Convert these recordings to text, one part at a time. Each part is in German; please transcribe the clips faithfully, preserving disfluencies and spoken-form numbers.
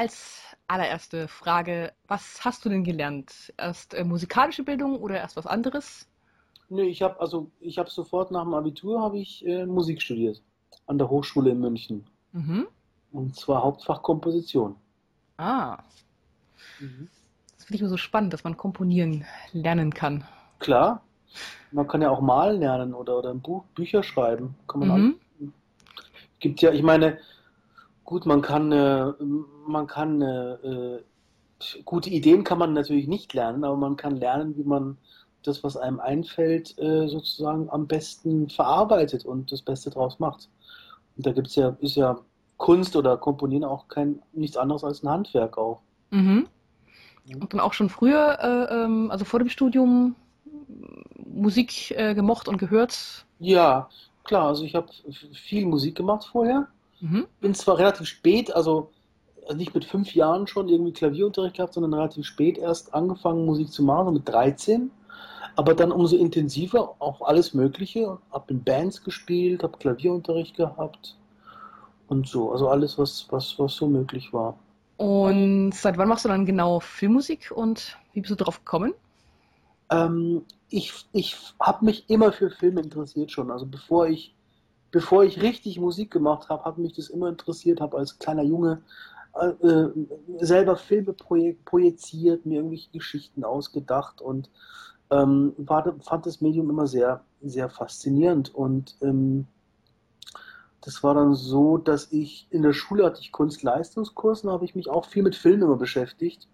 Als allererste Frage, was hast du denn gelernt? Erst äh, musikalische Bildung oder erst was anderes? Nee, ich habe also, ich habe sofort nach dem Abitur habe ich äh, Musik studiert an der Hochschule in München. Mhm. Und zwar Hauptfach Komposition. Ah. Mhm. Das finde ich immer so spannend, dass man komponieren lernen kann. Klar. Man kann ja auch malen lernen oder, oder ein Buch, Bücher schreiben. Kann man mhm. Gibt ja, ich meine, gut, man kann, äh, man kann, äh, äh, gute Ideen kann man natürlich nicht lernen, aber man kann lernen, wie man das, was einem einfällt, äh, sozusagen am besten verarbeitet und das Beste draus macht. Und da gibt's ja, ist ja Kunst oder Komponieren auch kein, nichts anderes als ein Handwerk auch. Mhm. Und dann auch schon früher, äh, also vor dem Studium, Musik äh, gemocht und gehört? Ja, klar. Also ich habe viel Musik gemacht vorher. Mhm. Bin zwar relativ spät, also nicht mit fünf Jahren schon irgendwie Klavierunterricht gehabt, sondern relativ spät erst angefangen Musik zu machen, so mit dreizehn. Aber dann umso intensiver auch alles Mögliche. Hab in Bands gespielt, hab Klavierunterricht gehabt und so. Also alles, was, was, was so möglich war. Und seit wann machst du dann genau Filmmusik und wie bist du drauf gekommen? Ähm, ich ich habe mich immer für Filme interessiert schon. Also bevor ich bevor ich richtig Musik gemacht habe, hat mich das immer interessiert. Habe als kleiner Junge äh, selber Filme proje- projiziert, mir irgendwelche Geschichten ausgedacht und ähm, war, fand das Medium immer sehr, sehr faszinierend. Und ähm, das war dann so, dass ich in der Schule hatte ich Kunstleistungskursen, da habe ich mich auch viel mit Filmen immer beschäftigt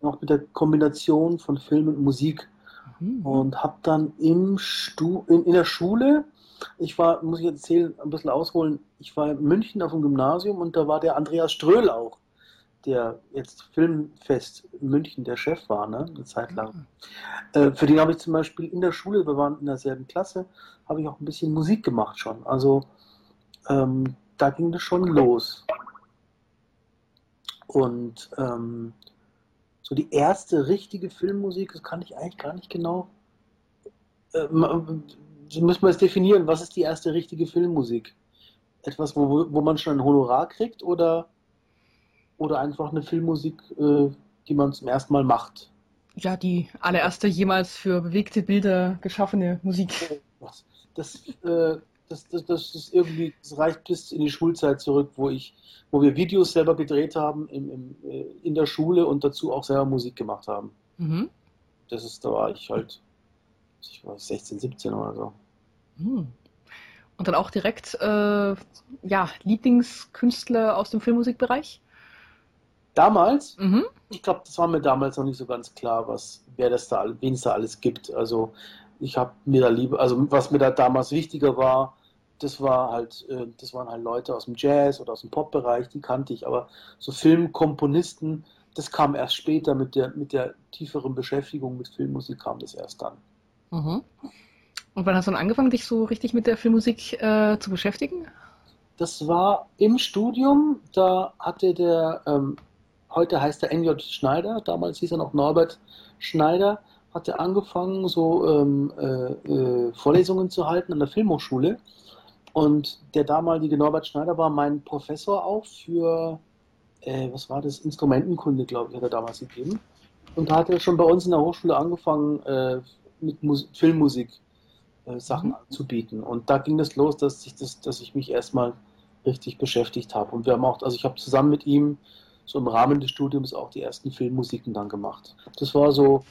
und auch mit der Kombination von Film und Musik. Und habe dann im Stu- in, in der Schule, ich war, muss ich erzählen, ein bisschen ausholen, ich war in München auf dem Gymnasium und da war der Andreas Ströhl auch, der jetzt Filmfest in München der Chef war, ne, eine Zeit lang. Mhm. Äh, für den habe ich zum Beispiel in der Schule, wir waren in derselben Klasse, habe ich auch ein bisschen Musik gemacht schon. Also ähm, da ging das schon los. Und ähm, so die erste richtige Filmmusik, das kann ich eigentlich gar nicht genau, äh, müssen wir es definieren, was ist die erste richtige Filmmusik? Etwas, wo, wo man schon ein Honorar kriegt oder, oder einfach eine Filmmusik, äh, die man zum ersten Mal macht? Ja, die allererste jemals für bewegte Bilder geschaffene Musik. Das, äh, das, das, das ist irgendwie, das reicht bis in die Schulzeit zurück, wo ich, wo wir Videos selber gedreht haben im, im, in der Schule und dazu auch selber Musik gemacht haben. Mhm. Das ist, da war ich halt, ich war sechzehn, siebzehn oder so. Mhm. Und dann auch direkt äh, ja, Lieblingskünstler aus dem Filmmusikbereich? Damals? Mhm. Ich glaube, das war mir damals noch nicht so ganz klar, was, wer das da, wen es da alles gibt. Also ich habe mir da lieber, also was mir da damals wichtiger war, das war halt, das waren halt Leute aus dem Jazz oder aus dem Pop-Bereich, die kannte ich, aber so Filmkomponisten, das kam erst später mit der, mit der tieferen Beschäftigung mit Filmmusik kam das erst dann. Mhm. Und wann hast du dann angefangen, dich so richtig mit der Filmmusik äh, zu beschäftigen? Das war im Studium, da hatte der, ähm, heute heißt er Enjott Schneider, damals hieß er noch Norbert Schneider, hatte angefangen, so ähm, äh, äh, Vorlesungen zu halten an der Filmhochschule. Und der damalige Norbert Schneider war mein Professor auch für, äh, was war das, Instrumentenkunde, glaube ich, hat er damals gegeben. Und da hat er schon bei uns in der Hochschule angefangen, äh, mit Mus- Filmmusik äh, Sachen mhm. anzubieten. Und da ging das los, dass ich, das, dass ich mich erstmal richtig beschäftigt habe. Und wir haben auch, also ich habe zusammen mit ihm so im Rahmen des Studiums auch die ersten Filmmusiken dann gemacht. Das war so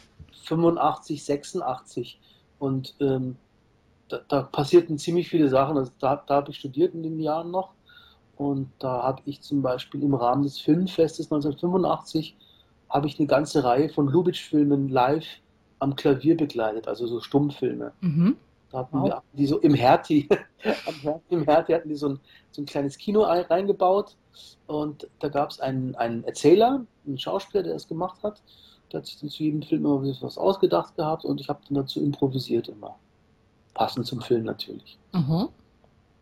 fünfundachtzig, sechsundachtzig und ähm, Da, da passierten ziemlich viele Sachen. Also da, da habe ich studiert in den Jahren noch. Und da habe ich zum Beispiel im Rahmen des Filmfestes neunzehnhundertfünfundachtzig habe ich eine ganze Reihe von Lubitsch-Filmen live am Klavier begleitet, also so Stummfilme. Mhm. Da hatten wow. wir die so im Hertie, im Hertie hatten die so ein, so ein kleines Kino reingebaut. Und da gab es einen, einen Erzähler, einen Schauspieler, der das gemacht hat. Der hat sich dann zu jedem Film immer was ausgedacht gehabt und ich habe dann dazu improvisiert immer. Passend zum Film natürlich. Mhm.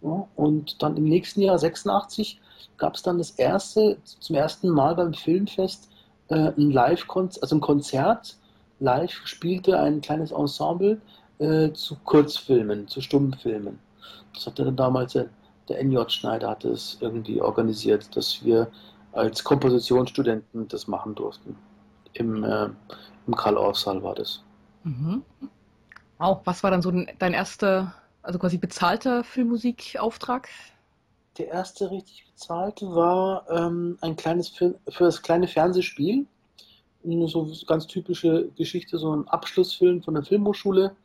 Ja, und dann im nächsten Jahr, sechsundachtzig, gab es dann das erste, zum ersten Mal beim Filmfest äh, ein Live-Konzert, also ein Konzert. Live spielte ein kleines Ensemble äh, zu Kurzfilmen, zu Stummfilmen. Das hatte dann damals der, der Enjott Schneider hat es irgendwie organisiert, dass wir als Kompositionsstudenten das machen durften. Im, äh, im Karl-Orff-Saal war das. Mhm. Wow. Was war dann so dein erster, also quasi bezahlter Filmmusikauftrag? Der erste richtig bezahlte war ähm, ein kleines Film für das kleine Fernsehspiel. So ganz typische Geschichte, so ein Abschlussfilm von der Filmhochschule.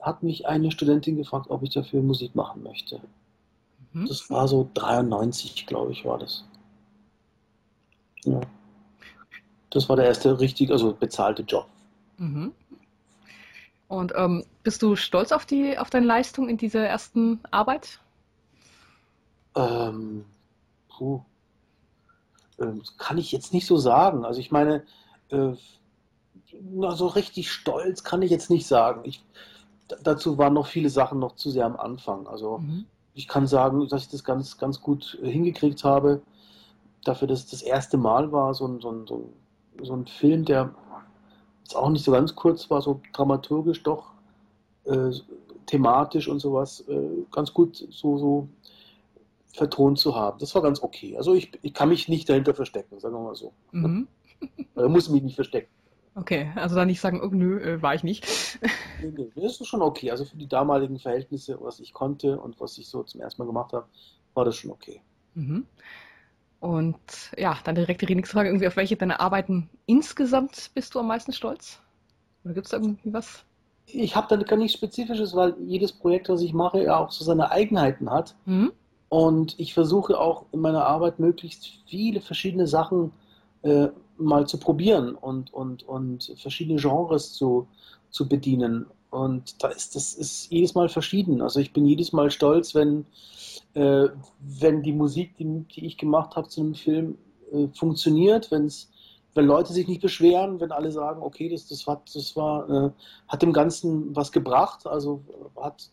Hat mich eine Studentin gefragt, ob ich dafür Musik machen möchte. Mhm. Das war so dreiundneunzig, glaube ich, war das. Ja. Das war der erste richtig, also bezahlte Job. Mhm. Und ähm, bist du stolz auf die, auf deine Leistung in dieser ersten Arbeit? Ähm, puh. Ähm, kann ich jetzt nicht so sagen. Also ich meine, äh, na, so richtig stolz kann ich jetzt nicht sagen. Ich, d- dazu waren noch viele Sachen noch zu sehr am Anfang. Also mhm. ich kann sagen, dass ich das ganz, ganz gut äh, hingekriegt habe. Dafür, dass das erste Mal war, so ein, so ein, so ein, so ein Film, der jetzt auch nicht so ganz kurz war, so dramaturgisch doch, äh, thematisch und sowas, äh, ganz gut so, so vertont zu haben. Das war ganz okay. Also ich, ich kann mich nicht dahinter verstecken, sagen wir mal so. Mhm. Ich muss mich nicht verstecken. Okay, also dann nicht sagen, oh, nö, war ich nicht. Nee, nee, das ist schon okay. Also für die damaligen Verhältnisse, was ich konnte und was ich so zum ersten Mal gemacht habe, war das schon okay. Mhm. Und ja, dann direkt die Remix-Frage, irgendwie auf welche deiner Arbeiten insgesamt bist du am meisten stolz? Oder gibt es da irgendwie was? Ich habe da gar nichts Spezifisches, weil jedes Projekt, was ich mache, ja auch so seine Eigenheiten hat. Mhm. Und ich versuche auch in meiner Arbeit möglichst viele verschiedene Sachen äh, mal zu probieren und, und, und verschiedene Genres zu, zu bedienen. Und da ist, das ist jedes Mal verschieden. Also ich bin jedes Mal stolz, wenn, äh, wenn die Musik, die, die ich gemacht habe zu einem Film, äh, funktioniert, wenn's, wenn Leute sich nicht beschweren, wenn alle sagen, okay, das, das, hat, das war, äh, hat dem Ganzen was gebracht, also hat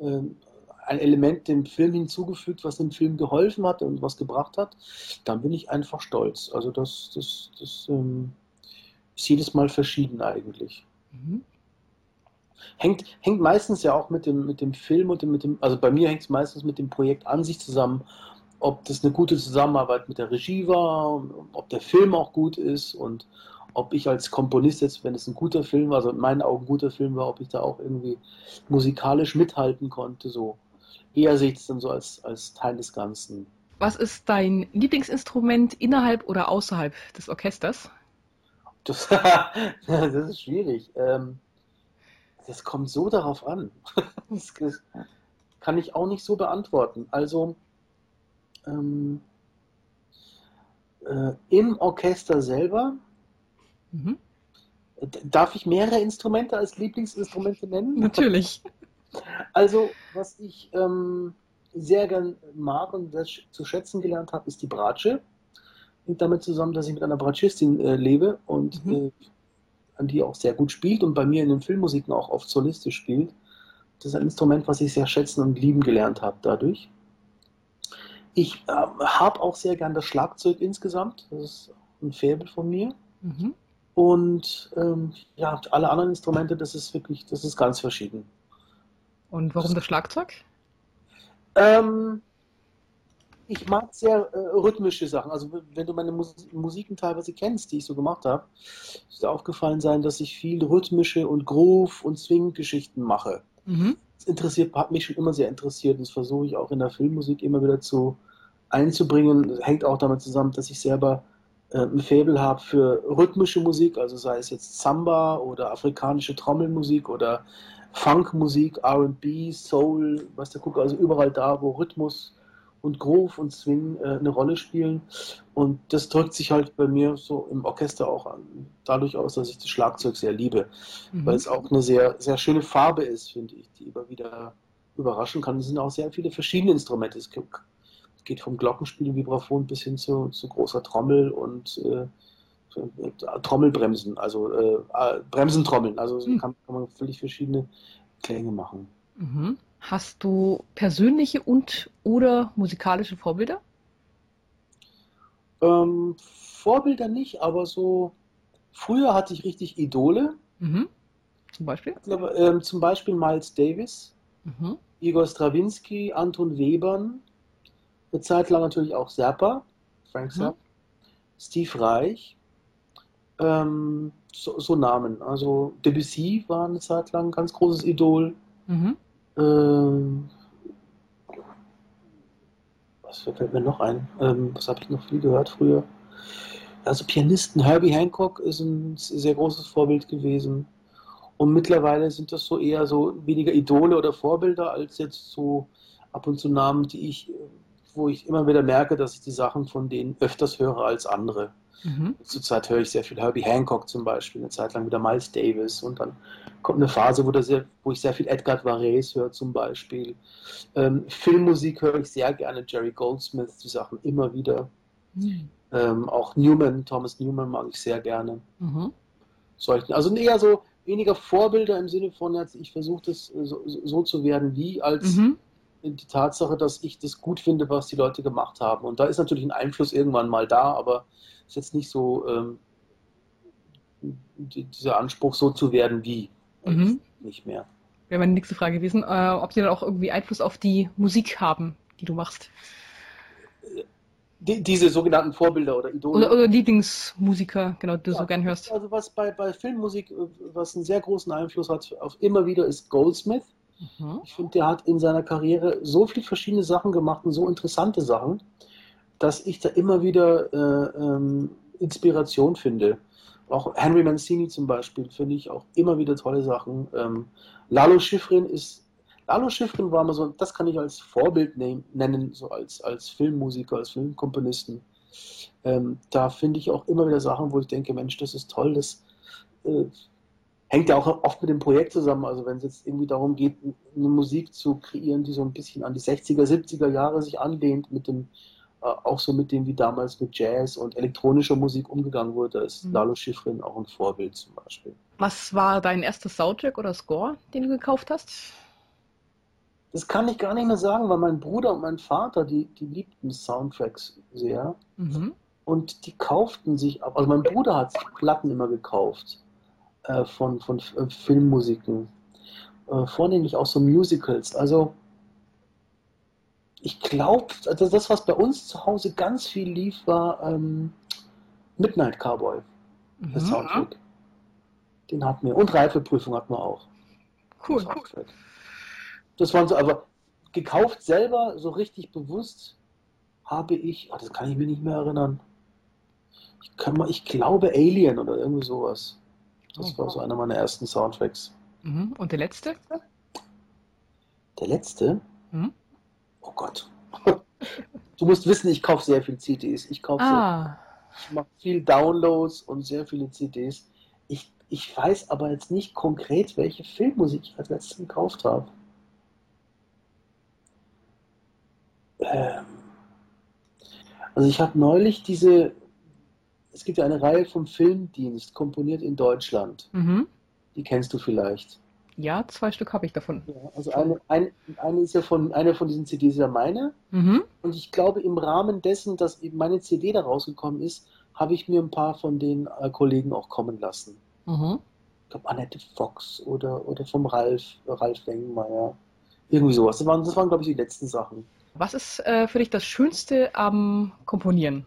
äh, ein Element dem Film hinzugefügt, was dem Film geholfen hat und was gebracht hat, dann bin ich einfach stolz. Also das, das, das ähm, ist jedes Mal verschieden eigentlich. Mhm. Hängt, hängt meistens ja auch mit dem, mit dem Film und dem, mit dem, also bei mir hängt es meistens mit dem Projekt an sich zusammen, ob das eine gute Zusammenarbeit mit der Regie war, ob der Film auch gut ist und ob ich als Komponist jetzt, wenn es ein guter Film war, also in meinen Augen ein guter Film war, ob ich da auch irgendwie musikalisch mithalten konnte, so. Eher sehe ich es dann so als, als Teil des Ganzen. Was ist dein Lieblingsinstrument innerhalb oder außerhalb des Orchesters? Das, das ist schwierig. Ähm, Das kommt so darauf an. Das kann ich auch nicht so beantworten. Also ähm, äh, im Orchester selber mhm. d- darf ich mehrere Instrumente als Lieblingsinstrumente nennen? Natürlich. Also was ich ähm, sehr gern mag und das zu schätzen gelernt habe, ist die Bratsche. Hängt damit zusammen, dass ich mit einer Bratschistin äh, lebe und mhm. äh, an die auch sehr gut spielt und bei mir in den Filmmusiken auch oft solistisch spielt. Das ist ein Instrument, was ich sehr schätzen und lieben gelernt habe dadurch. Ich äh, habe auch sehr gern das Schlagzeug insgesamt. Das ist ein Faible von mir. Mhm. Und ähm, ja, alle anderen Instrumente, das ist wirklich, das ist ganz verschieden. Und warum das, das Schlagzeug? Ähm, ich mag sehr äh, rhythmische Sachen. Also wenn du meine Mus- Musiken teilweise kennst, die ich so gemacht habe, ist dir aufgefallen sein, dass ich viel rhythmische und Groove- und Swing-Geschichten mache. Mhm. Das interessiert, hat mich schon immer sehr interessiert. Das versuche ich auch in der Filmmusik immer wieder zu einzubringen. Das hängt auch damit zusammen, dass ich selber äh, ein Faible habe für rhythmische Musik, also sei es jetzt Samba oder afrikanische Trommelmusik oder Funkmusik, R and B, Soul, was der gucke, also überall da, wo Rhythmus und Groove und Swing äh, eine Rolle spielen. Und das drückt sich halt bei mir so im Orchester auch an. Dadurch aus, dass ich das Schlagzeug sehr liebe. Mhm. Weil es auch eine sehr, sehr schöne Farbe ist, finde ich, die immer wieder überraschen kann. Es sind auch sehr viele verschiedene Instrumente. Es geht vom Glockenspiel und Vibraphon bis hin zu, zu großer Trommel und äh, Trommelbremsen, also äh, Bremsentrommeln. Also mhm. kann, kann man völlig verschiedene Klänge machen. Mhm. Hast du persönliche und oder musikalische Vorbilder? Ähm, Vorbilder nicht, aber so früher hatte ich richtig Idole. Mhm. Zum Beispiel? Aber, ähm, zum Beispiel Miles Davis, mhm. Igor Stravinsky, Anton Webern, eine Zeit lang natürlich auch Zappa. Frank Zappa, mhm. Steve Reich, ähm, so, so Namen. Also Debussy war eine Zeit lang ein ganz großes Idol. Mhm. Ähm, was fällt mir noch ein? Ähm, was habe ich noch viel gehört früher? Also Pianisten, Herbie Hancock ist ein sehr großes Vorbild gewesen. Und mittlerweile sind das so eher so weniger Idole oder Vorbilder als jetzt so ab und zu Namen, die ich, wo ich immer wieder merke, dass ich die Sachen von denen öfters höre als andere. Mhm. Zurzeit höre ich sehr viel Herbie Hancock zum Beispiel, eine Zeit lang wieder Miles Davis und dann kommt eine Phase, wo, da sehr, wo ich sehr viel Edgar Varese höre zum Beispiel. Ähm, Filmmusik höre ich sehr gerne, Jerry Goldsmith, die Sachen immer wieder. Mhm. Ähm, auch Newman, Thomas Newman mag ich sehr gerne. Mhm. Solchen, also eher so weniger Vorbilder im Sinne von, jetzt ich versuche das so, so zu werden wie, als mhm. die Tatsache, dass ich das gut finde, was die Leute gemacht haben. Und da ist natürlich ein Einfluss irgendwann mal da, aber ist jetzt nicht so ähm, die, dieser Anspruch, so zu werden wie, mhm. nicht mehr. Wäre meine nächste Frage gewesen, äh, ob die dann auch irgendwie Einfluss auf die Musik haben, die du machst. Die, diese sogenannten Vorbilder oder Idole. Oder, oder Lieblingsmusiker, genau, die du ja, so gern hörst. Also was bei, bei Filmmusik, was einen sehr großen Einfluss hat auf immer wieder, ist Goldsmith. Mhm. Ich finde, der hat in seiner Karriere so viele verschiedene Sachen gemacht und so interessante Sachen, dass ich da immer wieder äh, ähm, Inspiration finde. Auch Henry Mancini zum Beispiel finde ich auch immer wieder tolle Sachen. Ähm, Lalo Schifrin ist Lalo Schifrin war mal so, das kann ich als Vorbild nehmen, nennen, so als, als Filmmusiker, als Filmkomponisten. Ähm, da finde ich auch immer wieder Sachen, wo ich denke, Mensch, das ist toll, das äh, hängt ja auch oft mit dem Projekt zusammen. Also wenn es jetzt irgendwie darum geht, eine Musik zu kreieren, die so ein bisschen an die sechziger, siebziger Jahre sich anlehnt, mit dem, äh, auch so mit dem, wie damals mit Jazz und elektronischer Musik umgegangen wurde, da ist mhm. Lalo Schifrin auch ein Vorbild zum Beispiel. Was war dein erster Soundtrack oder Score, den du gekauft hast? Das kann ich gar nicht mehr sagen, weil mein Bruder und mein Vater, die, die liebten Soundtracks sehr. Mhm. Und die kauften sich, also mein Bruder hat sich Platten immer gekauft äh, von, von äh, Filmmusiken. Äh, vornehmlich auch so Musicals. Also ich glaube, also das, was bei uns zu Hause ganz viel lief, war ähm, Midnight Cowboy, mhm. der Soundtrack. Den hatten wir. Und Reifeprüfung hatten wir auch. Cool, cool. Das waren so, aber gekauft selber, so richtig bewusst, habe ich, oh, das kann ich mir nicht mehr erinnern. Ich, kann mal, ich glaube Alien oder irgendwie sowas. Das oh, war so einer meiner ersten Soundtracks. Und der letzte? Der letzte? Mhm. Oh Gott. Du musst wissen, ich kaufe sehr viel C Ds. Ich kaufe ah. sehr, ich mache viel Downloads und sehr viele C Ds. Ich, ich weiß aber jetzt nicht konkret, welche Filmmusik ich als letztes gekauft habe. Also ich habe neulich diese, es gibt ja eine Reihe vom Filmdienst, komponiert in Deutschland. Mhm. Die kennst du vielleicht. Ja, zwei Stück habe ich davon. Ja, also eine, eine, eine ist ja von, eine von diesen C Ds ist ja meine. Mhm. Und ich glaube, im Rahmen dessen, dass eben meine C D da rausgekommen ist, habe ich mir ein paar von den äh, Kollegen auch kommen lassen. Mhm. Ich glaube, Annette Fox oder, oder vom Ralf, Ralf Wengmeier. Irgendwie sowas. Das waren, das waren, glaube ich, die letzten Sachen. Was ist äh, für dich das Schönste am Komponieren?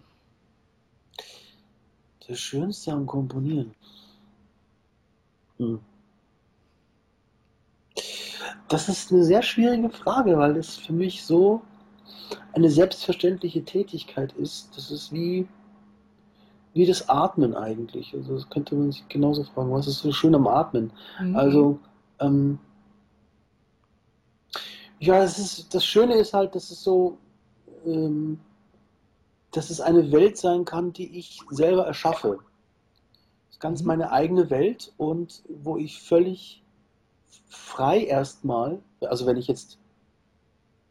Das Schönste am Komponieren? Hm. Das ist eine sehr schwierige Frage, weil das für mich so eine selbstverständliche Tätigkeit ist. Das ist wie, wie das Atmen eigentlich. Also das könnte man sich genauso fragen, was ist so schön am Atmen? Mhm. Also ähm, ja, das, ist, das Schöne ist halt, dass es so, ähm, dass es eine Welt sein kann, die ich selber erschaffe. Das ist ganz mhm. meine eigene Welt und wo ich völlig frei erstmal, also wenn ich jetzt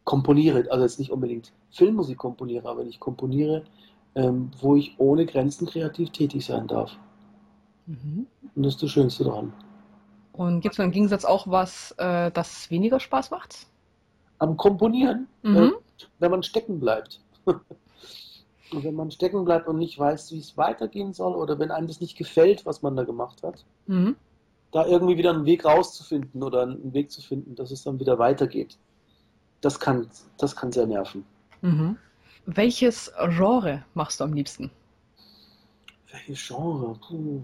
komponiere, also jetzt nicht unbedingt Filmmusik komponiere, aber wenn ich komponiere, ähm, wo ich ohne Grenzen kreativ tätig sein darf. Mhm. Und das ist das Schönste daran. Und gibt es im Gegensatz auch was, äh, das weniger Spaß macht? Am Komponieren, mhm. wenn man stecken bleibt. Und wenn man stecken bleibt und nicht weiß, wie es weitergehen soll oder wenn einem das nicht gefällt, was man da gemacht hat, mhm. da irgendwie wieder einen Weg rauszufinden oder einen Weg zu finden, dass es dann wieder weitergeht. Das kann, das kann sehr nerven. Mhm. Welches Genre machst du am liebsten? Welches Genre? Puh.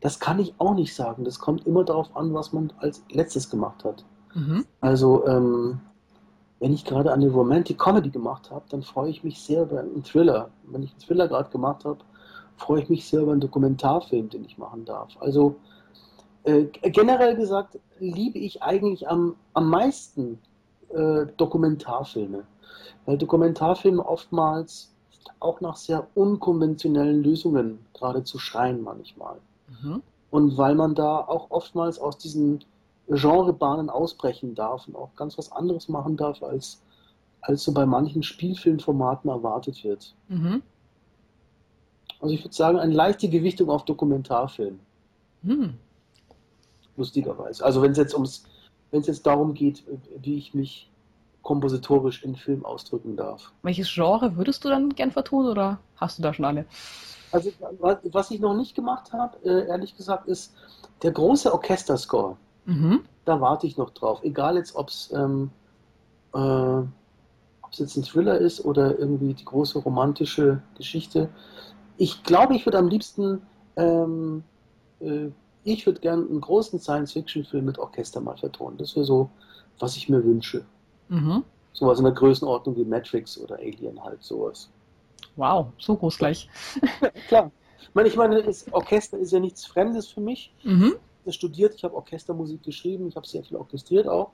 Das kann ich auch nicht sagen. Das kommt immer darauf an, was man als letztes gemacht hat. Mhm. Also, ähm, wenn ich gerade eine Romantic Comedy gemacht habe, dann freue ich mich sehr über einen Thriller. Wenn ich einen Thriller gerade gemacht habe, freue ich mich sehr über einen Dokumentarfilm, den ich machen darf. Also, äh, generell gesagt, liebe ich eigentlich am, am meisten äh, Dokumentarfilme. Weil Dokumentarfilme oftmals auch nach sehr unkonventionellen Lösungen geradezu schreien manchmal. Mhm. Und weil man da auch oftmals aus diesen Genrebahnen ausbrechen darf und auch ganz was anderes machen darf, als, als so bei manchen Spielfilmformaten erwartet wird. Mhm. Also ich würde sagen, eine leichte Gewichtung auf Dokumentarfilm. Mhm. Lustigerweise. Also wenn es jetzt ums, wenn es jetzt darum geht, wie ich mich kompositorisch in Film ausdrücken darf. Welches Genre würdest du dann gern vertonen oder hast du da schon alle? Also was ich noch nicht gemacht habe, ehrlich gesagt, ist der große Orchesterscore. Mhm. Da warte ich noch drauf. Egal jetzt, ob es ähm, äh, jetzt ein Thriller ist oder irgendwie die große romantische Geschichte. Ich glaube, ich würde am liebsten, ähm, äh, ich würde gerne einen großen Science-Fiction-Film mit Orchester mal vertonen. Das wäre so, was ich mir wünsche. Mhm. Sowas in der Größenordnung wie Matrix oder Alien, halt sowas. Wow, so groß gleich. Klar. Ich meine, ich meine das Orchester ist ja nichts Fremdes für mich. Mhm. Ich habe studiert, ich habe Orchestermusik geschrieben, ich habe sehr viel orchestriert auch.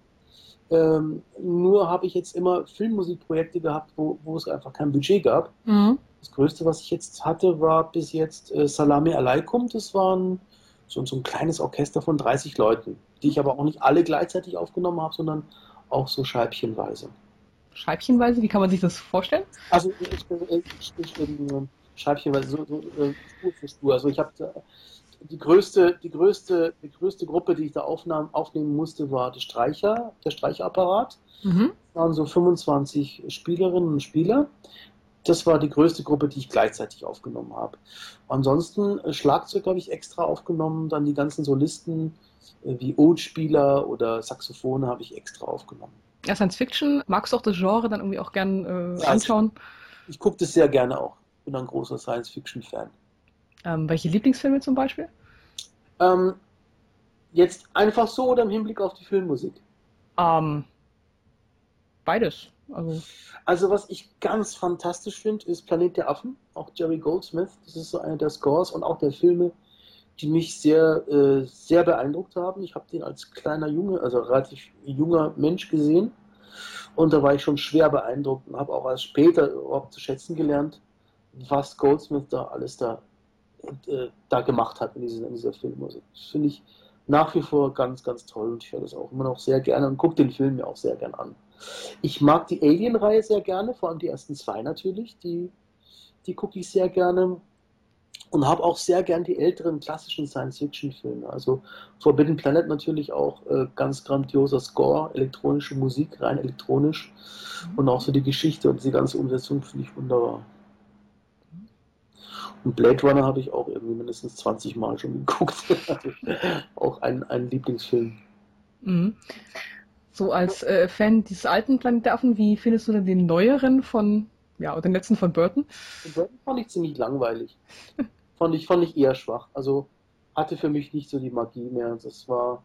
Ähm, nur habe ich jetzt immer Filmmusikprojekte gehabt, wo, wo es einfach kein Budget gab. Mhm. Das Größte, was ich jetzt hatte, war bis jetzt äh, Salami Alaikum. Das war ein, so, so ein kleines Orchester von dreißig Leuten, die ich aber auch nicht alle gleichzeitig aufgenommen habe, sondern auch so scheibchenweise. Scheibchenweise? Wie kann man sich das vorstellen? Also ich, ich, ich, ich, scheibchenweise, so, so Spur für Spur. Also ich habe die größte, die größte, die größte Gruppe, die ich da aufnahm, aufnehmen musste, war der Streicher, der Streichapparat. Mhm. Das waren so fünfundzwanzig Spielerinnen und Spieler. Das war die größte Gruppe, die ich gleichzeitig aufgenommen habe. Ansonsten Schlagzeug habe ich extra aufgenommen, dann die ganzen Solisten wie Oud-Spieler oder Saxophone habe ich extra aufgenommen. Ja, Science Fiction, magst du auch das Genre dann irgendwie auch gern äh, anschauen? Ich, ich gucke das sehr gerne auch. Ich bin ein großer Science-Fiction-Fan. Ähm, welche Lieblingsfilme zum Beispiel? Ähm, jetzt einfach so oder im Hinblick auf die Filmmusik? Ähm, beides. Also, also was ich ganz fantastisch finde, ist Planet der Affen, auch Jerry Goldsmith. Das ist so einer der Scores und auch der Filme, die mich sehr, äh, sehr beeindruckt haben. Ich habe den als kleiner Junge, also relativ junger Mensch gesehen und da war ich schon schwer beeindruckt und habe auch erst später überhaupt zu schätzen gelernt, was Goldsmith da alles da, äh, da gemacht hat in, diesen, in dieser Filmmusik. Das finde ich nach wie vor ganz, ganz toll und ich höre das auch immer noch sehr gerne und gucke den Film mir auch sehr gerne an. Ich mag die Alien-Reihe sehr gerne, vor allem die ersten zwei natürlich, die, die gucke ich sehr gerne. Und habe auch sehr gern die älteren klassischen Science-Fiction-Filme. Also Forbidden Planet natürlich auch, äh, ganz grandioser Score, elektronische Musik, rein elektronisch. Mhm. Und auch so die Geschichte und die ganze Umsetzung finde ich wunderbar. Und Blade Runner habe ich auch irgendwie mindestens zwanzig Mal schon geguckt. Auch ein, ein Lieblingsfilm. Mhm. So als äh, Fan dieses alten Planet der Affen, wie findest du denn den neueren von, ja, und den letzten von Burton? Den Burton fand ich ziemlich langweilig. Fand ich, fand ich eher schwach. Also hatte für mich nicht so die Magie mehr. Das war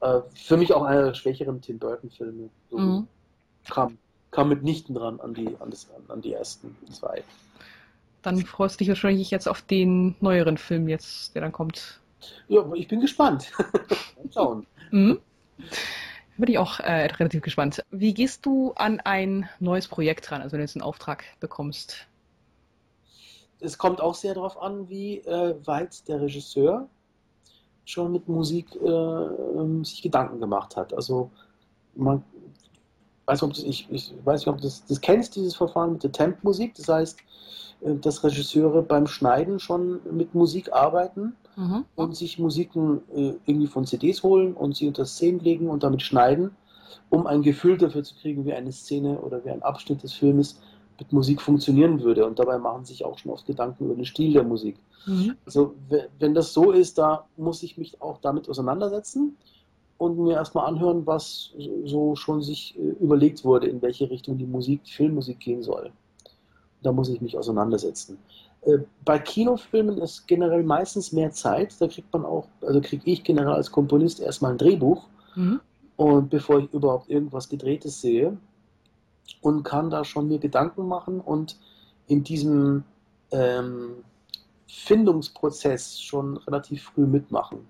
äh, für mich auch einer der schwächeren Tim Burton-Filme. So mhm. kam, kam mitnichten dran an die, an, das, an die ersten zwei. Dann freust du dich wahrscheinlich jetzt auf den neueren Film jetzt, der dann kommt. Ja, ich bin gespannt. Mal schauen. Mhm. Bin ich auch äh, relativ gespannt. Wie gehst du an ein neues Projekt ran, also wenn du jetzt einen Auftrag bekommst? Es kommt auch sehr darauf an, wie äh, weit der Regisseur schon mit Musik äh, sich Gedanken gemacht hat. Also man weiß, ob das, ich, ich weiß nicht, ob du das, das kennst, dieses Verfahren mit der Temp-Musik. Das heißt, äh, dass Regisseure beim Schneiden schon mit Musik arbeiten mhm. und sich Musiken äh, irgendwie von C Ds holen und sie unter Szenen legen und damit schneiden, um ein Gefühl dafür zu kriegen, wie eine Szene oder wie ein Abschnitt des Filmes mit Musik funktionieren würde, und dabei machen sich auch schon oft Gedanken über den Stil der Musik. Mhm. Also wenn das so ist, da muss ich mich auch damit auseinandersetzen und mir erstmal anhören, was so schon sich überlegt wurde, in welche Richtung die Musik, die Filmmusik gehen soll. Da muss ich mich auseinandersetzen. Bei Kinofilmen ist generell meistens mehr Zeit. Da kriegt man auch, also kriege ich generell als Komponist erstmal ein Drehbuch. Mhm. Und bevor ich überhaupt irgendwas Gedrehtes sehe, und kann da schon mir Gedanken machen und in diesem ähm, Findungsprozess schon relativ früh mitmachen,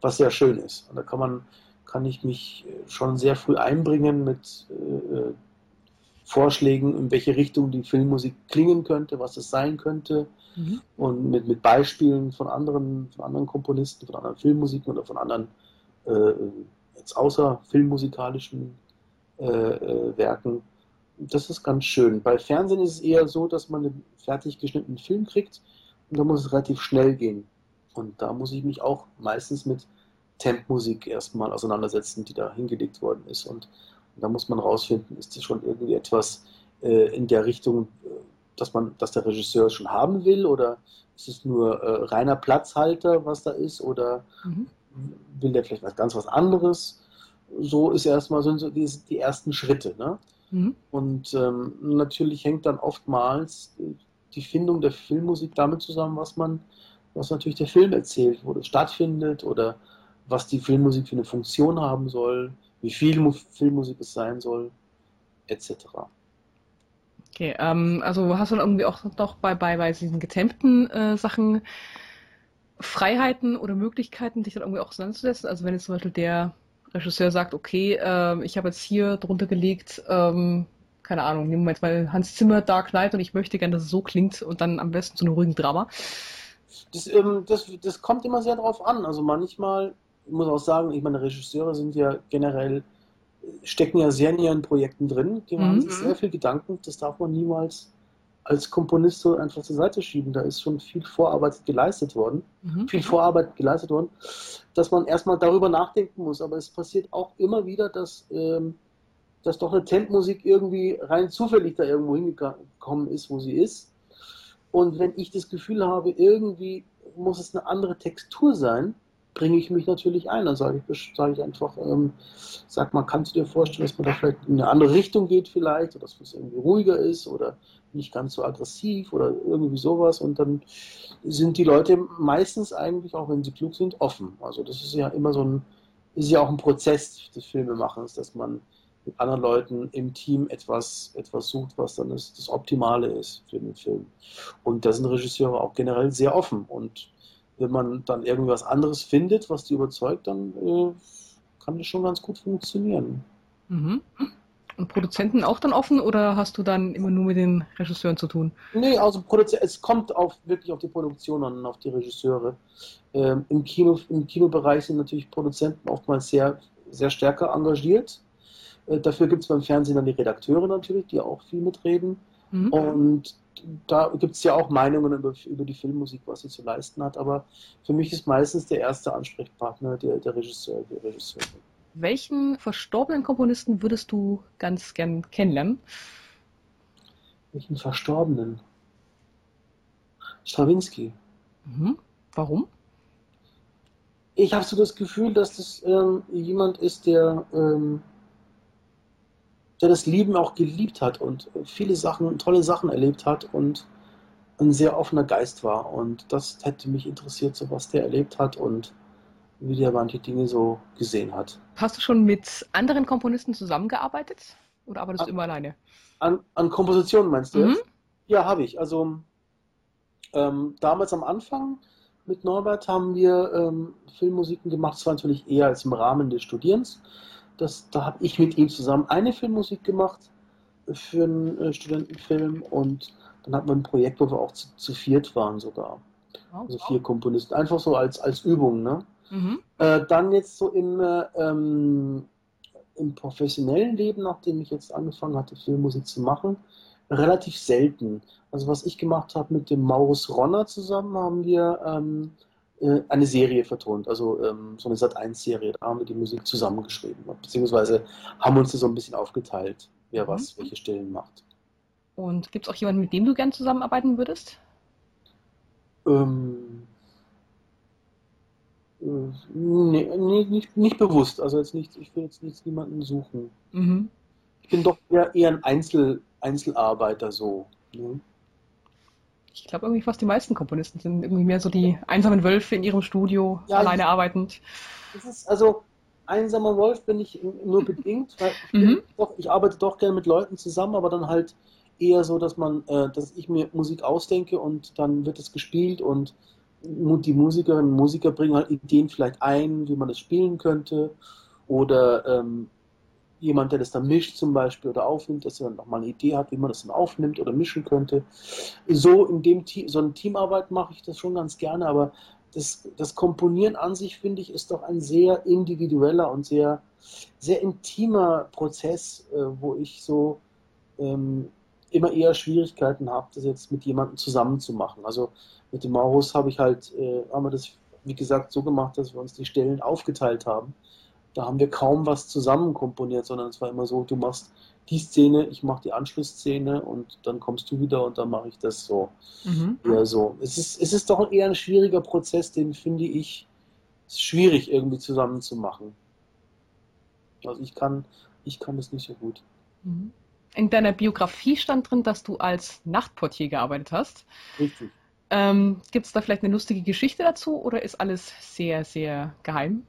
was sehr schön ist. Und da kann man, kann ich mich schon sehr früh einbringen mit äh, Vorschlägen, in welche Richtung die Filmmusik klingen könnte, was es sein könnte, mhm. und mit, mit Beispielen von anderen, von anderen Komponisten, von anderen Filmmusikern oder von anderen äh, jetzt außer filmmusikalischen äh, äh, Werken. Das ist ganz schön. Bei Fernsehen ist es eher so, dass man einen fertig geschnittenen Film kriegt und da muss es relativ schnell gehen. Und da muss ich mich auch meistens mit Tempmusik erstmal auseinandersetzen, die da hingelegt worden ist. Und da muss man rausfinden, ist das schon irgendwie etwas äh, in der Richtung, dass man, dass der Regisseur schon haben will, oder ist es nur äh, reiner Platzhalter, was da ist, oder mhm. will der vielleicht was ganz was anderes? So ist erstmal sind so die, die ersten Schritte. Ne? Mhm. Und ähm, natürlich hängt dann oftmals die Findung der Filmmusik damit zusammen, was man, was natürlich der Film erzählt, wo das stattfindet oder was die Filmmusik für eine Funktion haben soll, wie viel Filmmusik es sein soll, et cetera. Okay, ähm, also hast du dann irgendwie auch noch bei, bei, bei diesen getempten äh, Sachen Freiheiten oder Möglichkeiten, dich dann irgendwie auch auseinanderzusetzen? Also wenn jetzt zum Beispiel der Regisseur sagt, okay, ähm, ich habe jetzt hier drunter gelegt, ähm, keine Ahnung, nehmen wir jetzt mal Hans Zimmer, Dark Knight, und ich möchte gerne, dass es so klingt und dann am besten zu einem ruhigen Drama. Das, ähm, das, das kommt immer sehr drauf an. Also manchmal, ich muss auch sagen, ich meine, Regisseure sind ja generell, stecken ja sehr in ihren Projekten drin, die machen mhm. sich sehr viel Gedanken, das darf man niemals als Komponist so einfach zur Seite schieben. Da ist schon viel Vorarbeit geleistet worden, mhm. viel Vorarbeit geleistet worden, dass man erstmal darüber nachdenken muss. Aber es passiert auch immer wieder, dass, ähm, dass doch eine Tempmusik irgendwie rein zufällig da irgendwo hingekommen ist, wo sie ist. Und wenn ich das Gefühl habe, irgendwie muss es eine andere Textur sein, bringe ich mich natürlich ein. Dann sage ich, sage ich einfach, ähm, sag mal, kannst du dir vorstellen, dass man da vielleicht in eine andere Richtung geht vielleicht, oder dass es irgendwie ruhiger ist oder nicht ganz so aggressiv oder irgendwie sowas. Und dann sind die Leute meistens eigentlich, auch wenn sie klug sind, offen. Also das ist ja immer so ein, ist ja auch ein Prozess des Filmemachens, dass man mit anderen Leuten im Team etwas, etwas sucht, was dann das, das Optimale ist für den Film. Und da sind Regisseure auch generell sehr offen, und wenn man dann irgendwas anderes findet, was die überzeugt, dann äh, kann das schon ganz gut funktionieren. Mhm. Und Produzenten auch dann offen, oder hast du dann immer nur mit den Regisseuren zu tun? Nee, also Produzenten, es kommt auf, wirklich auf die Produktion an, auf die Regisseure. Ähm, im Kino, im Kinobereich sind natürlich Produzenten oftmals sehr, sehr stärker engagiert. Äh, dafür gibt es beim Fernsehen dann die Redakteure natürlich, die auch viel mitreden. Mhm. Und da gibt es ja auch Meinungen über, über die Filmmusik, was sie zu leisten hat, aber für mich ist meistens der erste Ansprechpartner der, der Regisseur, der Regisseur. Welchen verstorbenen Komponisten würdest du ganz gern kennenlernen? Welchen verstorbenen? Stravinsky. Mhm. Warum? Ich habe so das Gefühl, dass das ähm, jemand ist, der... Ähm, der das Leben auch geliebt hat und viele Sachen, tolle Sachen erlebt hat und ein sehr offener Geist war. Und das hätte mich interessiert, so was der erlebt hat und wie der manche Dinge so gesehen hat. Hast du schon mit anderen Komponisten zusammengearbeitet oder arbeitest an, du immer alleine? An, an Kompositionen meinst du mhm. jetzt? Ja, habe ich. Also ähm, damals am Anfang mit Norbert haben wir ähm, Filmmusiken gemacht, zwar natürlich eher als im Rahmen des Studierens. Das, da habe ich mit ihm zusammen eine Filmmusik gemacht für einen äh, Studentenfilm, und dann hatten wir ein Projekt, wo wir auch zu, zu viert waren sogar. Wow, also vier wow. Komponisten, einfach so als, als Übung. Ne? Mhm. Äh, dann jetzt so im, äh, ähm, im professionellen Leben, nachdem ich jetzt angefangen hatte, Filmmusik zu machen, relativ selten. Also was ich gemacht habe mit dem Maurus Ronner zusammen, haben wir... Ähm, eine Serie vertont, also ähm, so eine Sat eins Serie, da haben wir die Musik zusammengeschrieben, beziehungsweise haben uns das so ein bisschen aufgeteilt, wer was, mhm. welche Stellen macht. Und gibt es auch jemanden, mit dem du gern zusammenarbeiten würdest? Ähm, Nee, nee, nicht, nicht bewusst. Also jetzt nicht, ich will jetzt nicht niemanden suchen. Mhm. Ich bin doch eher, eher ein Einzel, Einzelarbeiter so. Ne? Ich glaube irgendwie fast die meisten Komponisten sind irgendwie mehr so die einsamen Wölfe in ihrem Studio, ja, alleine ich, arbeitend. Das ist also, einsamer Wolf bin ich nur bedingt, weil ich, mhm. doch, ich arbeite doch gerne mit Leuten zusammen, aber dann halt eher so, dass man, äh, dass ich mir Musik ausdenke und dann wird es gespielt und die Musikerinnen und Musiker bringen halt Ideen vielleicht ein, wie man das spielen könnte, oder ähm, jemand, der das dann mischt zum Beispiel oder aufnimmt, dass er dann nochmal eine Idee hat, wie man das dann aufnimmt oder mischen könnte. So in dem Team, so eine Teamarbeit mache ich das schon ganz gerne, aber das, das Komponieren an sich, finde ich, ist doch ein sehr individueller und sehr, sehr intimer Prozess, äh, wo ich so ähm, immer eher Schwierigkeiten habe, das jetzt mit jemandem zusammen zu machen. Also mit dem Maurus habe ich halt, äh, haben wir das, wie gesagt, so gemacht, dass wir uns die Stellen aufgeteilt haben. Da haben wir kaum was zusammen komponiert, sondern es war immer so, du machst die Szene, ich mache die Anschlussszene und dann kommst du wieder und dann mache ich das so. Mhm. Ja, so. Es ist, es ist doch eher ein schwieriger Prozess, den finde ich schwierig irgendwie zusammen zu machen. Also ich kann, ich kann das nicht so gut. Mhm. In deiner Biografie stand drin, dass du als Nachtportier gearbeitet hast. Richtig. Ähm, gibt es da vielleicht eine lustige Geschichte dazu oder ist alles sehr, sehr geheim?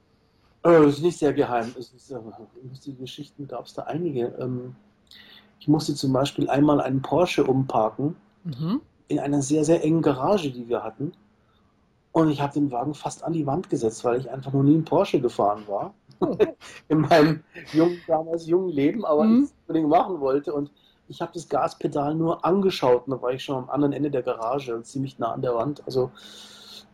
Es oh, ist nicht sehr geheim. Es ist, äh, lustige Geschichten gab es da einige. Ähm, ich musste zum Beispiel einmal einen Porsche umparken, mhm. in einer sehr, sehr engen Garage, die wir hatten. Und ich habe den Wagen fast an die Wand gesetzt, weil ich einfach noch nie einen Porsche gefahren war. In meinem jungen, damals jungen Leben, aber mhm. ich unbedingt machen wollte. Und ich habe das Gaspedal nur angeschaut und da war ich schon am anderen Ende der Garage und ziemlich nah an der Wand. Also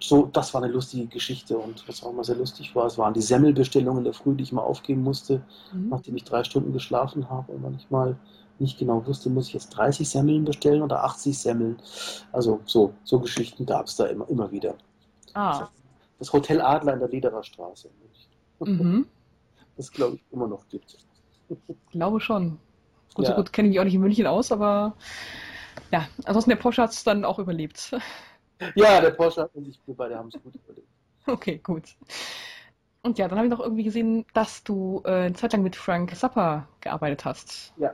so, das war eine lustige Geschichte und was auch immer sehr lustig war, es waren die Semmelbestellungen in der Früh, die ich mal aufgeben musste, mhm. nachdem ich drei Stunden geschlafen habe und manchmal nicht genau wusste, muss ich jetzt dreißig Semmeln bestellen oder achtzig Semmeln. Also so, so Geschichten gab es da immer, immer wieder. Ah. Das Hotel Adler in der Lederer Straße. Mhm. Das glaube ich immer noch gibt. Ich glaube schon. Gut, ja. So gut kenne ich mich auch nicht in München aus, aber ja, ansonsten der Porsche hat es dann auch überlebt. Ja, der Porsche hat und ich, wir beide haben es gut überlebt. Okay, gut. Und ja, dann habe ich noch irgendwie gesehen, dass du äh, eine Zeit lang mit Frank Zappa gearbeitet hast. Ja.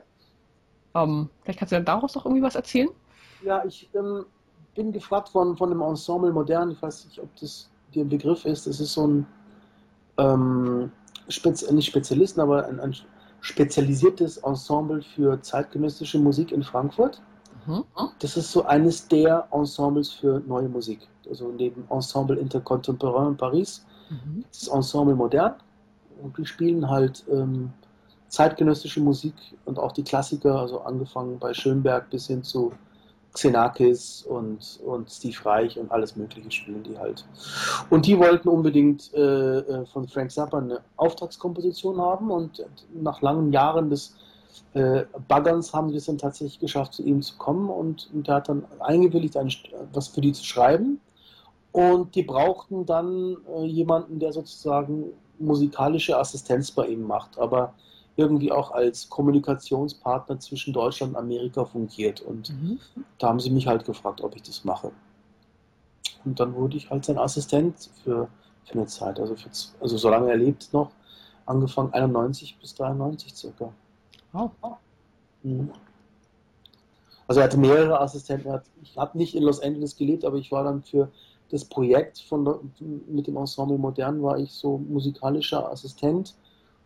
Ähm, vielleicht kannst du dann daraus noch irgendwie was erzählen? Ja, ich ähm, bin gefragt worden von dem Ensemble Modern. Ich weiß nicht, ob das dir ein Begriff ist. Das ist so ein ähm, Spezi- nicht Spezialisten, aber ein, ein spezialisiertes Ensemble für zeitgenössische Musik in Frankfurt. Das ist so eines der Ensembles für neue Musik. Also neben Ensemble Intercontemporain in Paris, mhm. das Ensemble Modern. Und die spielen halt ähm, zeitgenössische Musik und auch die Klassiker, also angefangen bei Schönberg bis hin zu Xenakis und, und Steve Reich und alles Mögliche spielen die halt. Und die wollten unbedingt äh, von Frank Zappa eine Auftragskomposition haben und nach langen Jahren des Äh, Baggerns haben wir es dann tatsächlich geschafft, zu ihm zu kommen und, und der hat dann eingewilligt, ein, was für die zu schreiben und die brauchten dann äh, jemanden, der sozusagen musikalische Assistenz bei ihm macht, aber irgendwie auch als Kommunikationspartner zwischen Deutschland und Amerika fungiert und mhm. da haben sie mich halt gefragt, ob ich das mache und dann wurde ich halt sein Assistent für, für eine Zeit, also, für, also solange er lebt noch, angefangen einundneunzig bis dreiundneunzig circa. Oh. Also er hatte mehrere Assistenten, ich habe nicht in Los Angeles gelebt, aber ich war dann für das Projekt von, mit dem Ensemble Modern war ich so musikalischer Assistent,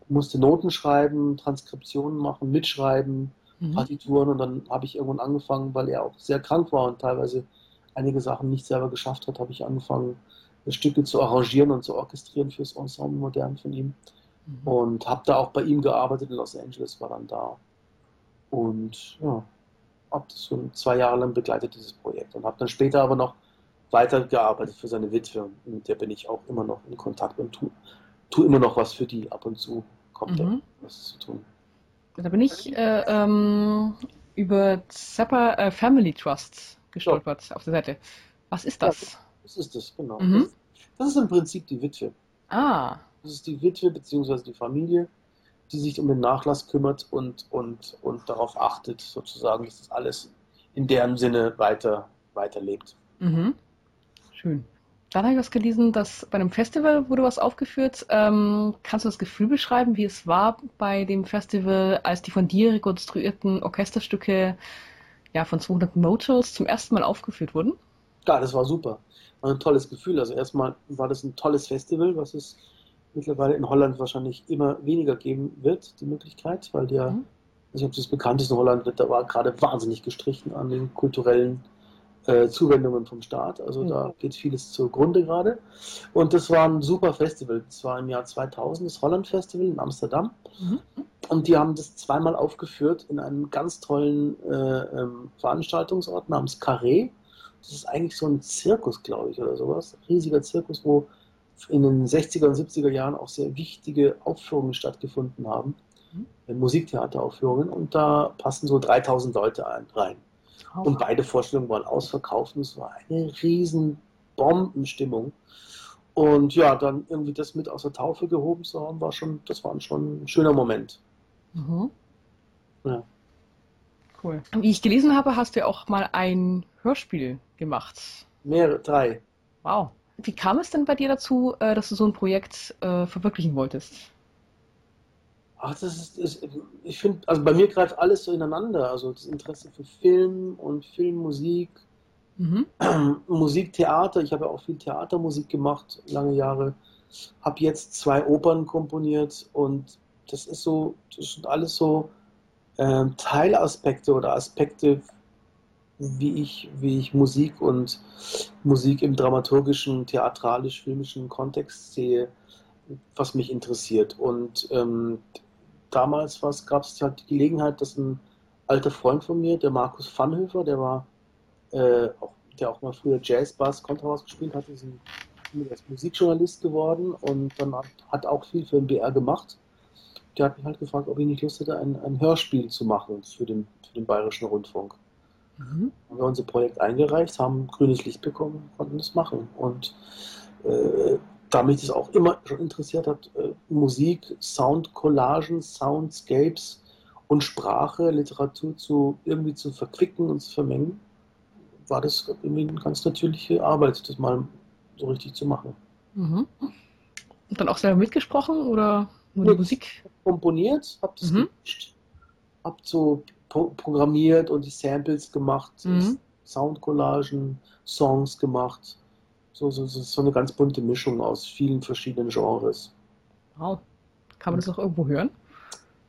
musste Noten schreiben, Transkriptionen machen, mitschreiben, mhm. Partituren und dann habe ich irgendwann angefangen, weil er auch sehr krank war und teilweise einige Sachen nicht selber geschafft hat, habe ich angefangen, Stücke zu arrangieren und zu orchestrieren fürs Ensemble Modern von ihm. Und habe da auch bei ihm gearbeitet in Los Angeles, war dann da. Und ja, habe das schon zwei Jahre lang begleitet, dieses Projekt. Und habe dann später aber noch weitergearbeitet für seine Witwe. Und mit der bin ich auch immer noch in Kontakt und tue tu immer noch was für die. Ab und zu kommt mhm. da was zu tun. Da bin ich äh, ähm, über Zappa äh, Family Trust gestolpert ja. auf der Seite. Was ist das? Ja, das ist das, genau. Mhm. Das, das ist im Prinzip die Witwe. Ah, das ist die Witwe bzw. die Familie, die sich um den Nachlass kümmert und, und, und darauf achtet, sozusagen, dass das alles in deren Sinne weiter, weiterlebt. Mhm. Schön. Da habe ich was gelesen, dass bei einem Festival wurde was aufgeführt. Ähm, kannst du das Gefühl beschreiben, wie es war bei dem Festival, als die von dir rekonstruierten Orchesterstücke ja, von zweihundert Motels zum ersten Mal aufgeführt wurden? Ja, das war super. War ein tolles Gefühl. Also erstmal war das ein tolles Festival, was es mittlerweile in Holland wahrscheinlich immer weniger geben wird, die Möglichkeit, weil der, mhm. ich weiß nicht, ob das bekannt ist, in Holland wird da war gerade wahnsinnig gestrichen an den kulturellen Äh, Zuwendungen vom Staat, also mhm. da geht vieles zugrunde gerade. Und das war ein super Festival, das war im Jahr zweitausend, das Holland Festival in Amsterdam. Mhm. Und die haben das zweimal aufgeführt in einem ganz tollen äh, ähm, Veranstaltungsort namens Carré. Das ist eigentlich so ein Zirkus, glaube ich, oder sowas. Ein riesiger Zirkus, wo in den sechziger und siebziger Jahren auch sehr wichtige Aufführungen stattgefunden haben, mhm. Musiktheateraufführungen. Und da passen so dreitausend Leute ein, rein. Und beide Vorstellungen waren ausverkauft und es war eine riesen Bombenstimmung. Und ja, dann irgendwie das mit aus der Taufe gehoben zu haben, war schon, das war schon ein schöner Moment. Mhm. Ja. Cool. Wie ich gelesen habe, hast du ja auch mal ein Hörspiel gemacht. Mehrere, drei. Wow. Wie kam es denn bei dir dazu, dass du so ein Projekt verwirklichen wolltest? Ach, das ist, ist ich finde, also bei mir greift alles so ineinander, also das Interesse für Film und Filmmusik, mhm. Musiktheater, ich habe ja auch viel Theatermusik gemacht, lange Jahre, habe jetzt zwei Opern komponiert und das ist so, das sind alles so äh, Teilaspekte oder Aspekte, wie ich, wie ich Musik und Musik im dramaturgischen, theatralisch-filmischen Kontext sehe, was mich interessiert und ähm, damals gab es halt die Gelegenheit, dass ein alter Freund von mir, der Markus Vanhöfer, der war, äh, auch, der auch mal früher Jazz, Bass, Kontrabass gespielt hat, ist ein ist Musikjournalist geworden und dann hat, hat auch viel für den B R gemacht. Der hat mich halt gefragt, ob ich nicht Lust hätte, ein, ein Hörspiel zu machen für den, für den Bayerischen Rundfunk. Mhm. Haben wir unser Projekt eingereicht, haben grünes Licht bekommen, konnten das machen und äh, da mich das auch immer schon interessiert hat, Musik, Soundcollagen, Soundscapes und Sprache, Literatur zu irgendwie zu verquicken und zu vermengen, war das irgendwie eine ganz natürliche Arbeit, das mal so richtig zu machen. Mhm. Und dann auch selber mitgesprochen oder nur die ja, Musik? Komponiert, hab das mhm. gemischt, hab so pro- programmiert und die Samples gemacht, mhm. Soundcollagen, Songs gemacht. So, so, so, so eine ganz bunte Mischung aus vielen verschiedenen Genres. Wow. Kann man das auch irgendwo hören?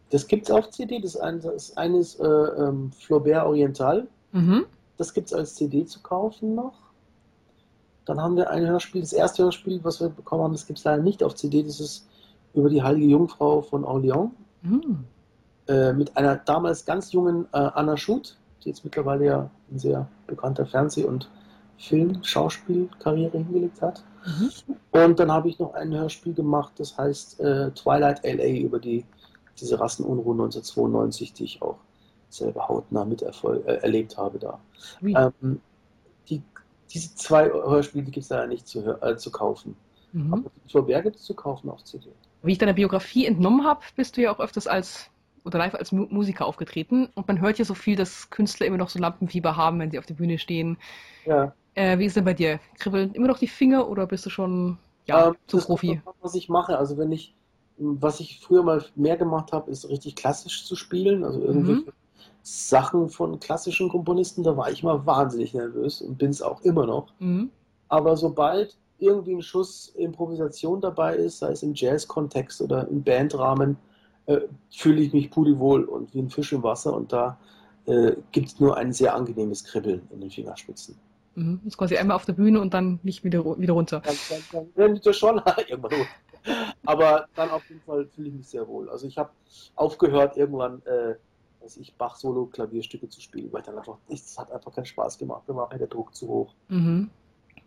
Das gibt es auf C D. Das eine, das eine ist äh, ähm, Flaubert Oriental. Mhm. Das gibt es als C D zu kaufen noch. Dann haben wir ein Hörspiel. Das erste Hörspiel, was wir bekommen haben, das gibt es leider nicht auf C D. Das ist über die Heilige Jungfrau von Orléans. Mhm. Äh, mit einer damals ganz jungen äh, Anna Schut, die jetzt mittlerweile ja ein sehr bekannter Fernseh- und Film-, Schauspielkarriere hingelegt hat. Mhm. Und dann habe ich noch ein Hörspiel gemacht, das heißt äh, Twilight L A über die, diese Rassenunruhe neunzehnhundertzweiundneunzig, die ich auch selber hautnah miterfol- äh, erlebt habe da. Ähm, die, diese zwei Hörspiele gibt es leider nicht zu, äh, zu kaufen. Mhm. Aber Flaubert gibt es zu kaufen auf C D. Wie ich deiner Biografie entnommen habe, bist du ja auch öfters als oder live als M- Musiker aufgetreten. Und man hört ja so viel, dass Künstler immer noch so Lampenfieber haben, wenn sie auf der Bühne stehen. Ja. Äh, wie ist denn bei dir? Kribbeln immer noch die Finger oder bist du schon ja, ähm, zu Profi? Das ist, was ich mache. Also wenn ich, was ich früher mal mehr gemacht habe, ist richtig klassisch zu spielen. Also irgendwelche mhm. Sachen von klassischen Komponisten, da war ich mal wahnsinnig nervös und bin es auch immer noch. Mhm. Aber sobald irgendwie ein Schuss Improvisation dabei ist, sei es im Jazz-Kontext oder im Bandrahmen, äh, fühle ich mich pudelwohl und wie ein Fisch im Wasser und da äh, gibt es nur ein sehr angenehmes Kribbeln in den Fingerspitzen. Mhm. Das ist quasi einmal auf der Bühne und dann nicht wieder, wieder runter. Dann, dann, dann, dann schon irgendwann runter. Aber dann auf jeden Fall fühle ich mich sehr wohl. Also ich habe aufgehört, irgendwann äh, weiß ich, Bach-Solo-Klavierstücke zu spielen, weil dann einfach nichts hat einfach keinen Spaß gemacht. Da war der Druck zu hoch. Mhm.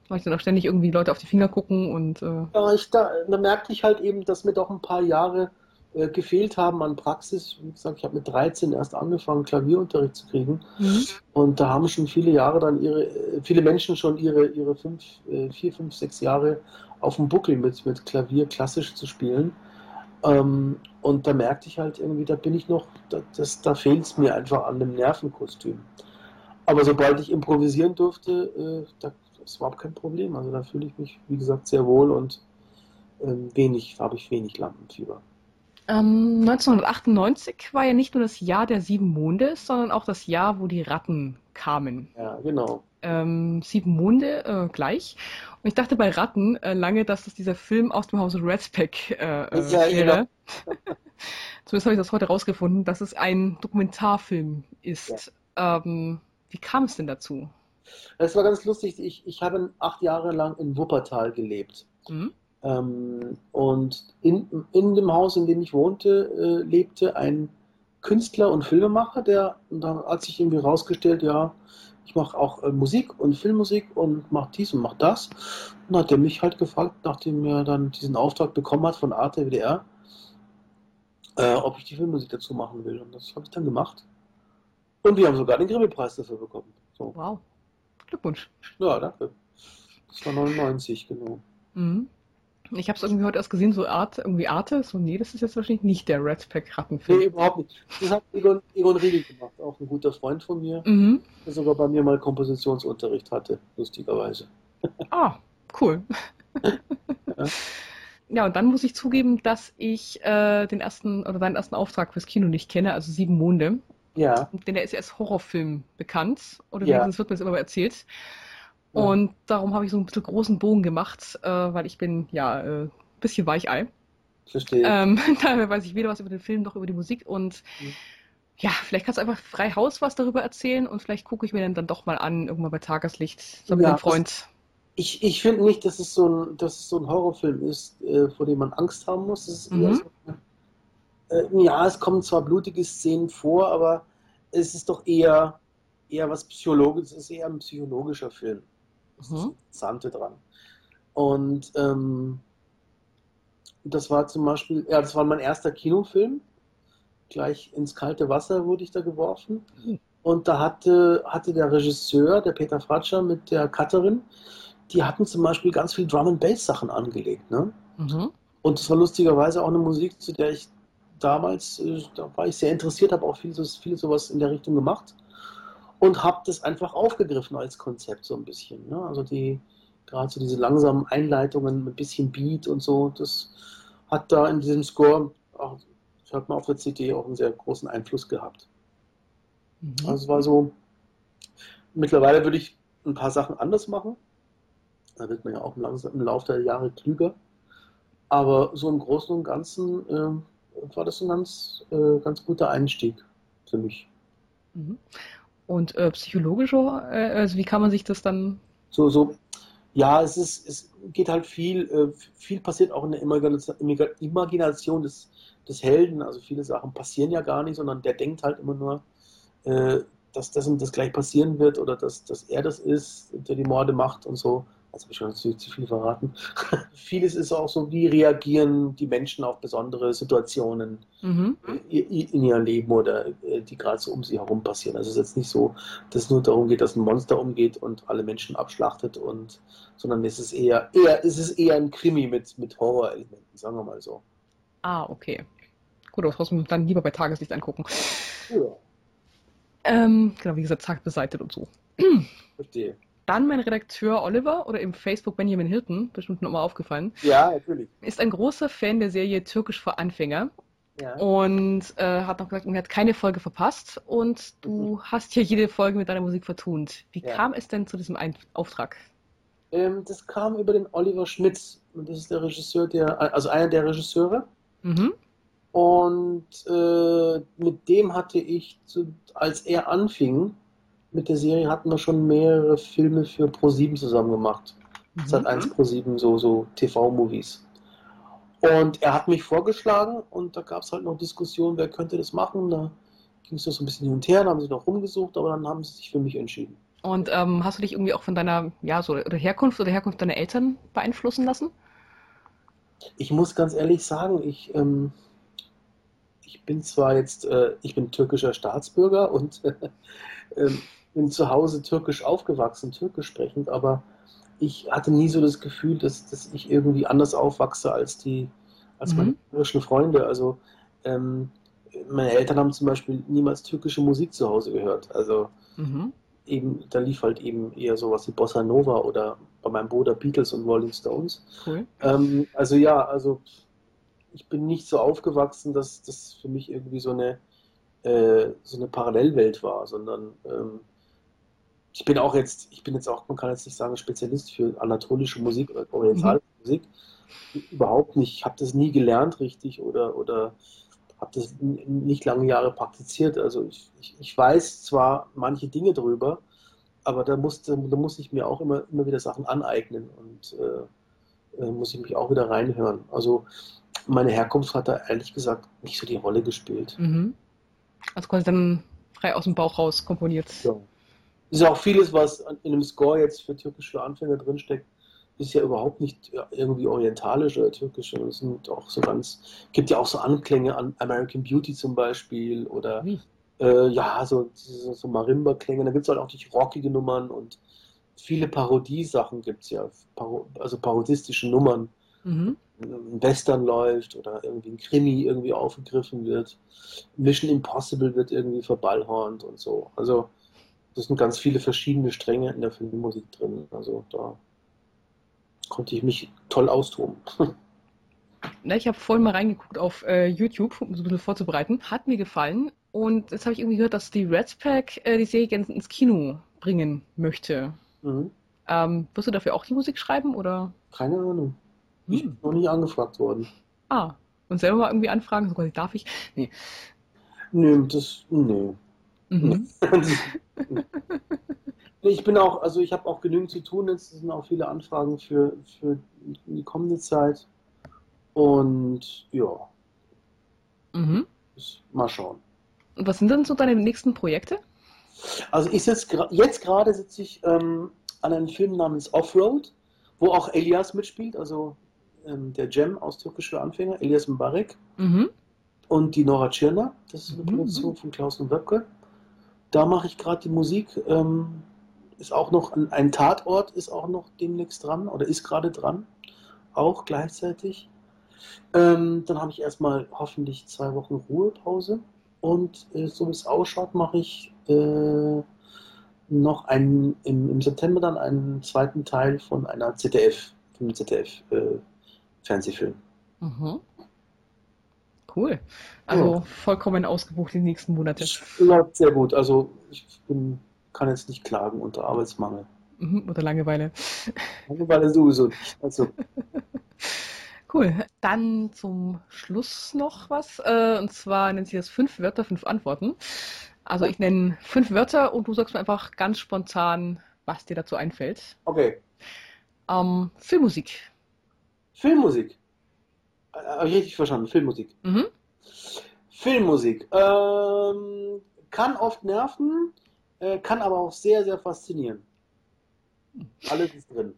Weil ich dann auch ständig irgendwie Leute auf die Finger gucken und... Äh ja, ich, da, da merkte ich halt eben, dass mir doch ein paar Jahre äh, gefehlt haben an Praxis. Wie gesagt, ich habe mit dreizehn erst angefangen, Klavierunterricht zu kriegen. Mhm. Und da haben schon viele Jahre dann ihre, viele Menschen schon ihre, ihre fünf, vier, fünf, sechs Jahre auf dem Buckel mit, mit Klavier klassisch zu spielen. Ähm, und da merkte ich halt irgendwie, da bin ich noch, da, das, da fehlt es mir einfach an dem Nervenkostüm. Aber sobald ich improvisieren durfte, äh, da, ist überhaupt kein Problem. Also da fühle ich mich, wie gesagt, sehr wohl und ähm, wenig, habe ich wenig Lampenfieber. Ähm, neunzehnhundertachtundneunzig war ja nicht nur das Jahr der Sieben Monde, sondern auch das Jahr, wo die Ratten kamen. Ja, genau. Ähm, Sieben Monde äh, gleich. Und ich dachte bei Ratten äh, lange, dass das dieser Film aus dem Hause Rezpek äh, äh, ja, wäre. Genau. Zumindest habe ich das heute rausgefunden, dass es ein Dokumentarfilm ist. Ja. Ähm, wie kam es denn dazu? Das war ganz lustig. Ich, ich habe acht Jahre lang in Wuppertal gelebt. Mhm. Ähm, und in, in dem Haus, in dem ich wohnte, äh, lebte ein Künstler und Filmemacher, der, und dann hat sich irgendwie rausgestellt, ja, ich mache auch äh, Musik und Filmmusik und mache dies und mache das. Und hat er mich halt gefragt, nachdem er dann diesen Auftrag bekommen hat von Arte W D R, äh, ob ich die Filmmusik dazu machen will. Und das habe ich dann gemacht. Und wir haben sogar den Grimme-Preis dafür bekommen. So. Wow. Glückwunsch. Ja, danke. Das war neunundneunzig, genau. Mhm. Ich habe es irgendwie heute erst gesehen, so Art, irgendwie Arte. So, nee, das ist jetzt wahrscheinlich nicht der Ratpack-Rattenfilm. Nee, überhaupt nicht. Das hat Egon, Egon Riegel gemacht, auch ein guter Freund von mir, mhm. der sogar bei mir mal Kompositionsunterricht hatte, lustigerweise. Ah, cool. Ja. Ja, und dann muss ich zugeben, dass ich äh, den ersten oder deinen ersten Auftrag fürs Kino nicht kenne, also Sieben Monde. Ja. Denn der ist ja als Horrorfilm bekannt, oder ja. Wenigstens wird mir das immer mal erzählt. Ja. Und darum habe ich so ein bisschen großen Bogen gemacht, äh, weil ich bin, ja, ein äh, bisschen Weichei. Verstehe. Ähm, daher weiß ich weder was über den Film noch über die Musik. Und mhm. ja, vielleicht kannst du einfach frei Haus was darüber erzählen und vielleicht gucke ich mir den dann doch mal an, irgendwann bei Tageslicht, so mit ja, einem Freund. Das, ich ich finde nicht, dass es, so ein, dass es so ein Horrorfilm ist, äh, vor dem man Angst haben muss. Das ist mhm. eher so äh, ja, es kommen zwar blutige Szenen vor, aber es ist doch eher, eher was Psychologisches, es ist eher ein psychologischer Film. Das ist das Interessante dran. Und ähm, das war zum Beispiel, ja, das war mein erster Kinofilm. Gleich ins kalte Wasser wurde ich da geworfen. Mhm. Und da hatte, hatte der Regisseur, der Peter Fratscher, mit der Cutterin, die hatten zum Beispiel ganz viel Drum-and-Bass-Sachen angelegt. Ne? Mhm. Und das war lustigerweise auch eine Musik, zu der ich damals, da war ich sehr interessiert, habe auch viel, viel sowas in der Richtung gemacht. Und habe das einfach aufgegriffen als Konzept so ein bisschen. Ne? Also die, gerade so diese langsamen Einleitungen mit ein bisschen Beat und so, das hat da in diesem Score, auch, ich habe mal auf der C D auch einen sehr großen Einfluss gehabt. Mhm. Also es war so, mittlerweile würde ich ein paar Sachen anders machen. Da wird man ja auch im, langsam, im Laufe der Jahre klüger. Aber so im Großen und Ganzen äh, war das ein ganz, äh, ganz guter Einstieg für mich. Mhm. Und äh, psychologischer, äh, also wie kann man sich das dann... So, so. Ja, es ist, es geht halt viel, äh, viel passiert auch in der Imagination des, des Helden, also viele Sachen passieren ja gar nicht, sondern der denkt halt immer nur, äh, dass das und das gleich passieren wird oder dass, dass er das ist, der die Morde macht und so. Jetzt habe ich schon zu, zu viel verraten. Vieles ist auch so, wie reagieren die Menschen auf besondere Situationen mhm. in, in ihrem Leben oder die gerade so um sie herum passieren. Also es ist jetzt nicht so, dass es nur darum geht, dass ein Monster umgeht und alle Menschen abschlachtet, und, sondern es ist eher, eher, es ist eher ein Krimi mit, mit Horrorelementen, sagen wir mal so. Ah, okay. Gut, das muss man dann lieber bei Tageslicht angucken. Ja. Ähm, genau, wie gesagt, zart beseitigt und so. Verstehe. Dann mein Redakteur Oliver oder im Facebook Benjamin Hilton, bestimmt nochmal aufgefallen. Ja, natürlich. Ist ein großer Fan der Serie Türkisch für Anfänger. Ja. Und äh, hat noch gesagt, er hat keine Folge verpasst und du mhm. hast ja jede Folge mit deiner Musik vertont. Wie ja. kam es denn zu diesem Ein- Auftrag? Ähm, das kam über den Oliver Schmitz. Und das ist der Regisseur, der, also einer der Regisseure. Mhm. Und äh, mit dem hatte ich, zu, als er anfing, mit der Serie hatten wir schon mehrere Filme für ProSieben zusammen gemacht. Mhm. Sat eins ProSieben, so, so T V-Movies. Und er hat mich vorgeschlagen und da gab es halt noch Diskussionen, wer könnte das machen. Da ging es noch so ein bisschen hin und her, da haben sie noch rumgesucht, aber dann haben sie sich für mich entschieden. Und ähm, hast du dich irgendwie auch von deiner ja, so, oder Herkunft oder Herkunft deiner Eltern beeinflussen lassen? Ich muss ganz ehrlich sagen, ich... Ähm, Ich bin zwar jetzt, äh, ich bin türkischer Staatsbürger und äh, äh, bin zu Hause türkisch aufgewachsen, türkisch sprechend, aber ich hatte nie so das Gefühl, dass, dass ich irgendwie anders aufwachse als die, als mhm. meine türkischen Freunde. Also ähm, meine Eltern haben zum Beispiel niemals türkische Musik zu Hause gehört. Also mhm. eben, da lief halt eben eher sowas wie Bossa Nova oder bei meinem Bruder Beatles und Rolling Stones. Cool. Ähm, also ja, also ich bin nicht so aufgewachsen, dass das für mich irgendwie so eine, äh, so eine Parallelwelt war, sondern ähm, ich bin auch jetzt, ich bin jetzt auch, man kann jetzt nicht sagen, Spezialist für anatolische Musik oder orientalische mhm. Musik. Überhaupt nicht. Ich habe das nie gelernt richtig oder, oder habe das nicht lange Jahre praktiziert. Also ich, ich, ich weiß zwar manche Dinge drüber, aber da muss, da muss ich mir auch immer, immer wieder Sachen aneignen und äh, muss ich mich auch wieder reinhören. Also meine Herkunft hat da ehrlich gesagt nicht so die Rolle gespielt. Mhm. Also quasi dann frei aus dem Bauch raus komponiert. Ja. Ist auch vieles, was in einem Score jetzt für Türkisch für Anfänger drinsteckt, ist ja überhaupt nicht irgendwie orientalisch oder türkisch. Es sind auch so ganz, gibt ja auch so Anklänge an American Beauty zum Beispiel oder mhm. äh, ja, so, so, so Marimba-Klänge. Da gibt es halt auch die rockige Nummern und viele Parodiesachen gibt es ja, Paro- also parodistische Nummern. Mhm. Ein Western läuft oder irgendwie ein Krimi irgendwie aufgegriffen wird. Mission Impossible wird irgendwie verballhornt und so. Also es sind ganz viele verschiedene Stränge in der Filmmusik drin. Also da konnte ich mich toll austoben. Na, ich habe vorhin mal reingeguckt auf äh, YouTube, um so ein bisschen vorzubereiten. Hat mir gefallen. Und jetzt habe ich irgendwie gehört, dass die Red Pack äh, die Serie ins Kino bringen möchte. Mhm. Ähm, wirst du dafür auch die Musik schreiben, oder? Keine Ahnung. Hm. Ich bin noch nie angefragt worden. Ah, und selber mal irgendwie anfragen? So quasi, darf ich? Nee. Nö, das... Nö. Mhm. Ich bin auch, also ich habe auch genügend zu tun, jetzt sind auch viele Anfragen für, für die kommende Zeit und ja, mhm. mal schauen. Und was sind denn so deine nächsten Projekte? Also ich sitz, jetzt gerade sitze ich ähm, an einem Film namens Offroad, wo auch Elias mitspielt, also ähm, der Cem aus Türkisch für Anfänger, Elias Mbarek mhm. und die Nora Tschirner, das ist eine mhm. Produktion von Klaus und Webke. Da mache ich gerade die Musik, ähm, ist auch noch, ein, ein Tatort ist auch noch demnächst dran oder ist gerade dran, auch gleichzeitig. Ähm, dann habe ich erstmal hoffentlich zwei Wochen Ruhepause und äh, so wie es ausschaut, mache ich äh, noch einen, im, im September dann einen zweiten Teil von einer Z D F, von einem Z D F-Fernsehfilm. Äh, mhm. Cool. Also ja. Vollkommen ausgebucht die nächsten Monate. Läuft sehr gut. Also ich bin, kann jetzt nicht klagen unter Arbeitsmangel. Mhm, oder Langeweile. Langeweile sowieso nicht. Also. Cool. Dann zum Schluss noch was. Und zwar nennt sich das fünf Wörter, fünf Antworten. Also ich nenne fünf Wörter und du sagst mir einfach ganz spontan, was dir dazu einfällt. Okay. Ähm, Filmmusik. Filmmusik. Richtig verstanden, Filmmusik. Mhm. Filmmusik ähm, kann oft nerven, äh, kann aber auch sehr, sehr faszinieren. Alles ist drin.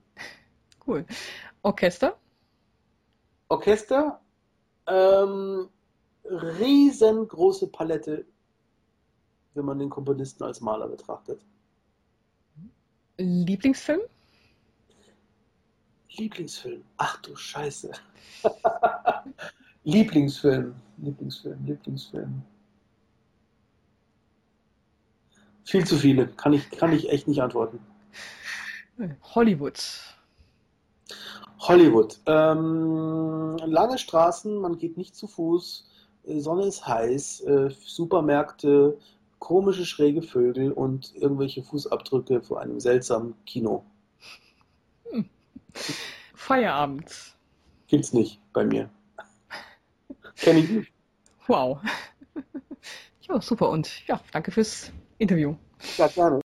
Cool. Orchester? Orchester? Ähm, riesengroße Palette, wenn man den Komponisten als Maler betrachtet. Lieblingsfilm? Lieblingsfilm. Ach du Scheiße. Lieblingsfilm. Lieblingsfilm, Lieblingsfilm. Viel zu viele. Kann ich, kann ich echt nicht antworten. Hollywood. Hollywood. Ähm, lange Straßen, man geht nicht zu Fuß, Sonne ist heiß, äh, Supermärkte, komische schräge Vögel und irgendwelche Fußabdrücke vor einem seltsamen Kino. Hm. Feierabend. Gibt's nicht bei mir. Kenn ich nicht. Wow. Ja, super und ja, danke fürs Interview. Ja, gerne.